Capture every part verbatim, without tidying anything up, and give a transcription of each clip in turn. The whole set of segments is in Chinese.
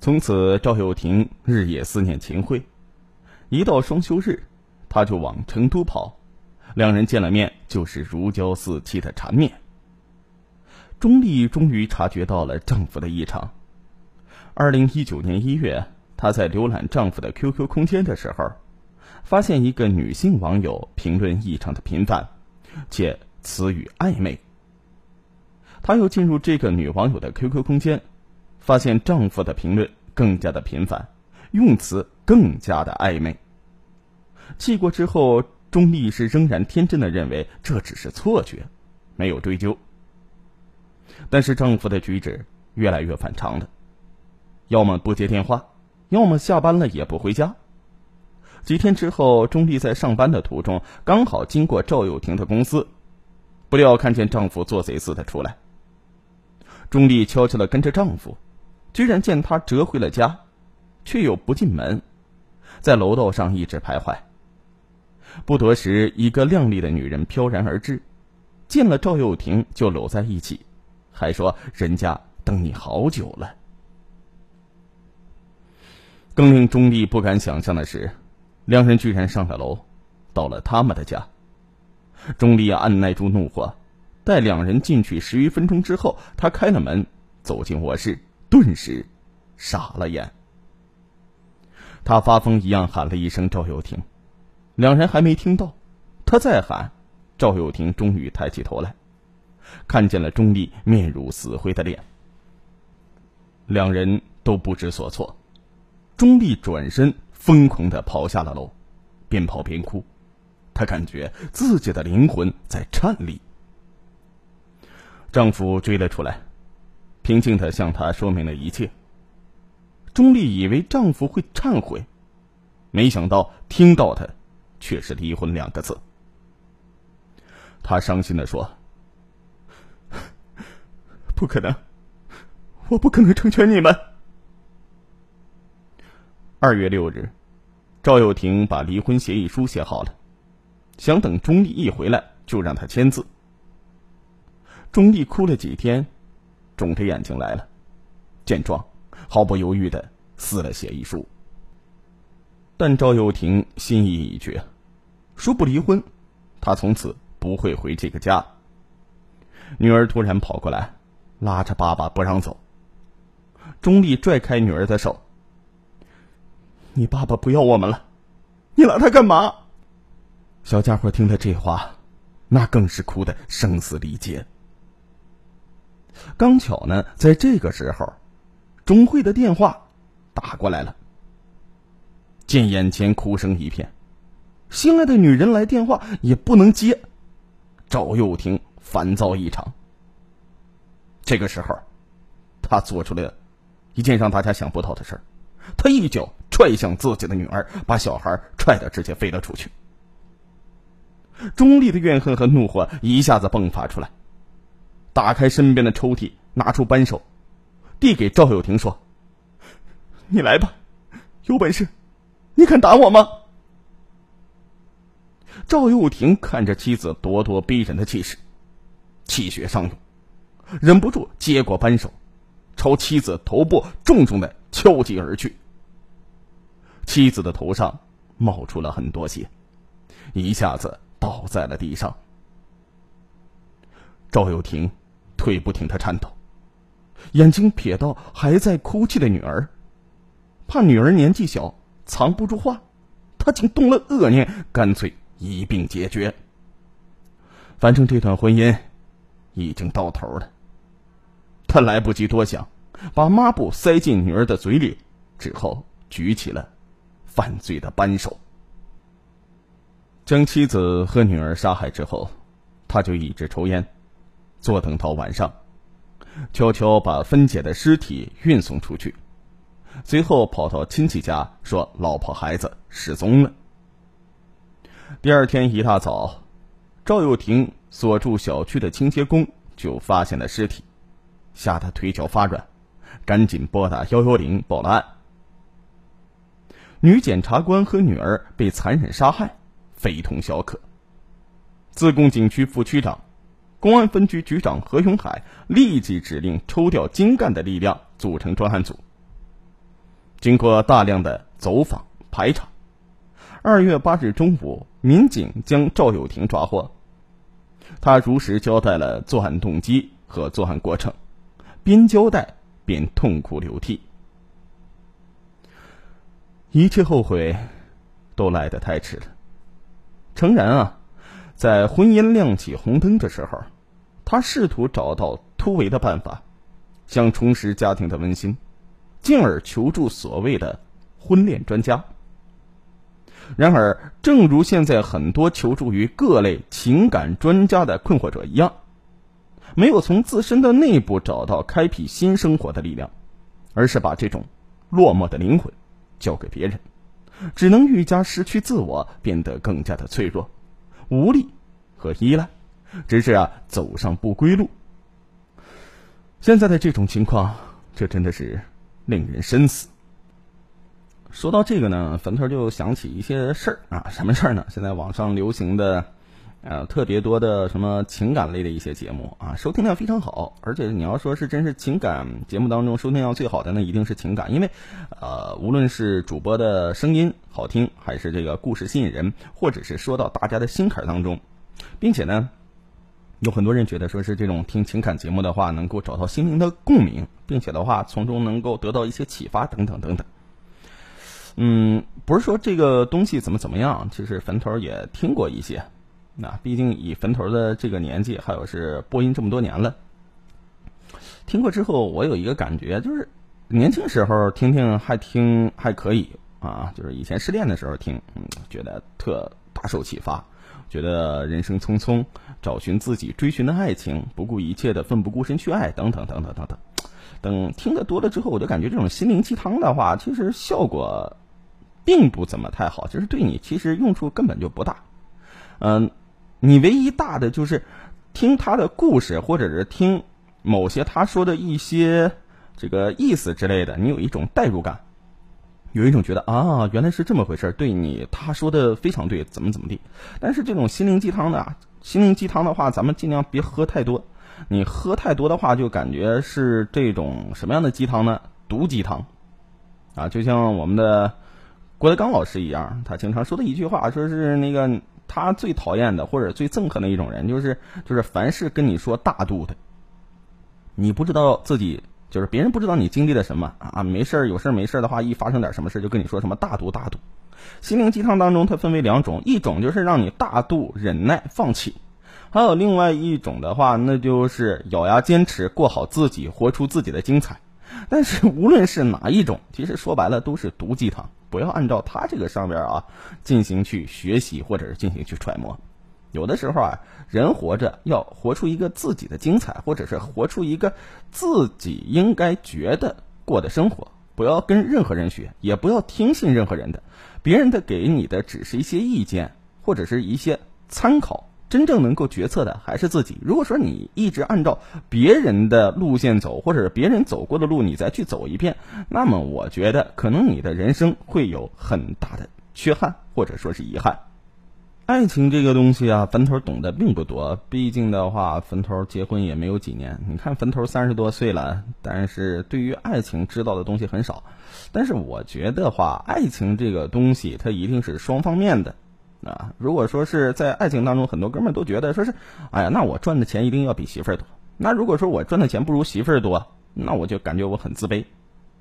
从此赵又廷日夜思念秦桧，一到双休日他就往成都跑，两人见了面就是如胶似漆的缠绵。钟丽终于察觉到了丈夫的异常。二零一九年一月，她在浏览丈夫的 Q Q 空间的时候，发现一个女性网友评论异常的频繁且词语暧昧。她又进入这个女网友的 Q Q 空间，发现丈夫的评论更加的频繁，用词更加的暧昧。气过之后，钟丽是仍然天真的认为这只是错觉，没有追究。但是丈夫的举止越来越反常了，要么不接电话，要么下班了也不回家。几天之后，钟丽在上班的途中刚好经过赵又廷的公司，不料看见丈夫做贼似的出来。钟丽悄悄的跟着丈夫，居然见他折回了家，却又不进门，在楼道上一直徘徊。不多时，一个靓丽的女人飘然而至，见了赵又廷就搂在一起，还说人家等你好久了。更令钟丽不敢想象的是，两人居然上了楼，到了他们的家。钟丽按耐住怒火，待两人进去十余分钟之后，他开了门走进卧室，顿时傻了眼。他发疯一样喊了一声赵又廷，两人还没听到，他再喊，赵又廷终于抬起头来，看见了钟丽面如死灰的脸。两人都不知所措，钟丽转身疯狂地跑下了楼，边跑边哭，她感觉自己的灵魂在颤栗。丈夫追了出来，平静地向她说明了一切。钟丽以为丈夫会忏悔，没想到听到他却是离婚两个字。她伤心地说，不可能，我不可能成全你们。二月六日，赵又廷把离婚协议书写好了，想等钟丽一回来就让她签字。钟丽哭了几天，肿着眼睛来了，见状毫不犹豫地撕了协议书。但赵又廷心意已决，说不离婚他从此不会回这个家。女儿突然跑过来，拉着爸爸不让走。钟丽拽开女儿的手，你爸爸不要我们了，你拉他干嘛？小家伙听了这话，那更是哭得声嘶力竭。刚巧呢，在这个时候钟慧的电话打过来了。见眼前哭声一片，心爱的女人来电话也不能接，赵又廷烦躁异常。这个时候他做出了一件让大家想不到的事儿，他一脚踹向自己的女儿，把小孩踹得直接飞了出去。钟丽的怨恨和怒火一下子迸发出来，打开身边的抽屉，拿出扳手递给赵又廷说，你来吧，有本事你敢打我吗？赵又廷看着妻子咄咄逼人的气势，气血上涌，忍不住接过扳手，朝妻子头部重重的敲击而去。妻子的头上冒出了很多血，一下子倒在了地上。赵又廷腿不停地颤抖，眼睛瞥到还在哭泣的女儿，怕女儿年纪小藏不住话，他竟动了恶念，干脆一并解决。反正这段婚姻已经到头了。他来不及多想，把抹布塞进女儿的嘴里之后，举起了犯罪的扳手。将妻子和女儿杀害之后，他就一直抽烟，坐等到晚上，悄悄把芬姐的尸体运送出去，随后跑到亲戚家说老婆孩子失踪了。第二天一大早，赵又廷所住小区的清洁工就发现了尸体，吓得腿脚发软，赶紧拨打一一零报了案。女检察官和女儿被残忍杀害，非同小可。自贡警区副区长、公安分局局长何永海立即指令抽调精干的力量，组成专案组。经过大量的走访排查，二月八日中午，民警将赵有廷抓获。他如实交代了作案动机和作案过程，边交代边痛哭流涕。一切后悔都来得太迟了。诚然啊，在婚姻亮起红灯的时候，他试图找到突围的办法，想重拾家庭的温馨，进而求助所谓的婚恋专家。然而，正如现在很多求助于各类情感专家的困惑者一样，没有从自身的内部找到开辟新生活的力量，而是把这种落寞的灵魂交给别人，只能愈加失去自我，变得更加的脆弱、无力和依赖，直至啊走上不归路。现在的这种情况，这真的是令人深思。说到这个呢，坟头就想起一些事儿啊，什么事儿呢？现在网上流行的，呃，特别多的什么情感类的一些节目啊，收听量非常好，而且你要说是真是情感节目当中收听量最好的，那一定是情感，因为，呃，无论是主播的声音好听，还是这个故事吸引人，或者是说到大家的心坎当中，并且呢，有很多人觉得说是这种听情感节目的话，能够找到心灵的共鸣，并且的话，从中能够得到一些启发等等等等。嗯，不是说这个东西怎么怎么样，其实坟头也听过一些。那毕竟以坟头的这个年纪，还有是播音这么多年了，听过之后，我有一个感觉，就是年轻时候听听还听还可以啊，就是以前失恋的时候听，嗯，觉得特大受启发，觉得人生匆匆，找寻自己追寻的爱情，不顾一切的奋不顾身去爱，等等等等等等。等听得多了之后，我就感觉这种心灵鸡汤的话，其实效果并不怎么太好，就是对你其实用处根本就不大。嗯，你唯一大的就是听他的故事，或者是听某些他说的一些这个意思之类的，你有一种代入感，有一种觉得啊，原来是这么回事，对你他说的非常对，怎么怎么地。但是这种心灵鸡汤的心灵鸡汤的话，咱们尽量别喝太多。你喝太多的话，就感觉是这种什么样的鸡汤呢？毒鸡汤啊，就像我们的郭德纲老师一样，他经常说的一句话，说是那个他最讨厌的或者最憎恨的一种人，就是就是凡是跟你说大度的，你不知道自己就是别人不知道你经历了什么啊，没事有事没事的话，一发生点什么事就跟你说什么大度大度。心灵鸡汤当中它分为两种，一种就是让你大度忍耐放弃。还有另外一种的话，那就是咬牙坚持，过好自己，活出自己的精彩。但是无论是哪一种，其实说白了都是毒鸡汤，不要按照它这个上边啊进行去学习，或者是进行去揣摩。有的时候啊，人活着要活出一个自己的精彩，或者是活出一个自己应该觉得过的生活，不要跟任何人学，也不要听信任何人的，别人的给你的只是一些意见，或者是一些参考。真正能够决策的还是自己。如果说你一直按照别人的路线走，或者是别人走过的路你再去走一遍，那么我觉得可能你的人生会有很大的缺憾，或者说是遗憾。爱情这个东西啊，坟头懂得并不多，毕竟的话坟头结婚也没有几年。你看坟头三十多岁了，但是对于爱情知道的东西很少。但是我觉得话，爱情这个东西它一定是双方面的啊，如果说是在爱情当中，很多哥们都觉得说是，哎呀，那我赚的钱一定要比媳妇儿多。那如果说我赚的钱不如媳妇儿多，那我就感觉我很自卑。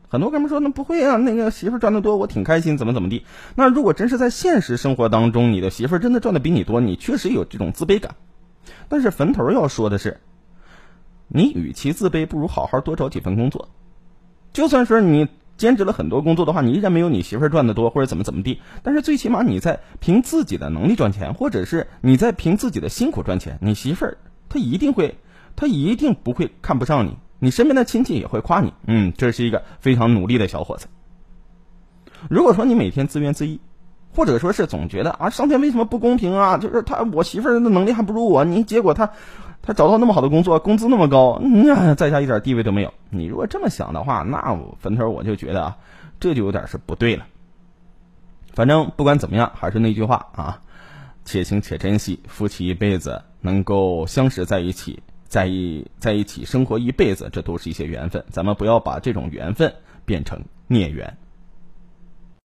很多哥们说，那不会啊，那个媳妇儿赚的多，我挺开心，怎么怎么地。那如果真是在现实生活当中，你的媳妇儿真的赚的比你多，你确实有这种自卑感。但是坟头要说的是，你与其自卑，不如好好多找几份工作。就算说你兼职了很多工作的话，你依然没有你媳妇儿赚的多，或者怎么怎么地。但是最起码你在凭自己的能力赚钱，或者是你在凭自己的辛苦赚钱，你媳妇儿她一定会，她一定不会看不上你，你身边的亲戚也会夸你，嗯，这是一个非常努力的小伙子。如果说你每天自怨自艾，或者说是总觉得啊，上天为什么不公平啊？就是他，我媳妇儿的能力还不如我，你结果他。他找到那么好的工作，工资那么高，嗯，在家一点地位都没有。你如果这么想的话，那我坟头我就觉得啊，这就有点是不对了。反正不管怎么样，还是那句话啊，且行且珍惜，夫妻一辈子能够相识在一起，在一在一起生活一辈子，这都是一些缘分。咱们不要把这种缘分变成孽缘。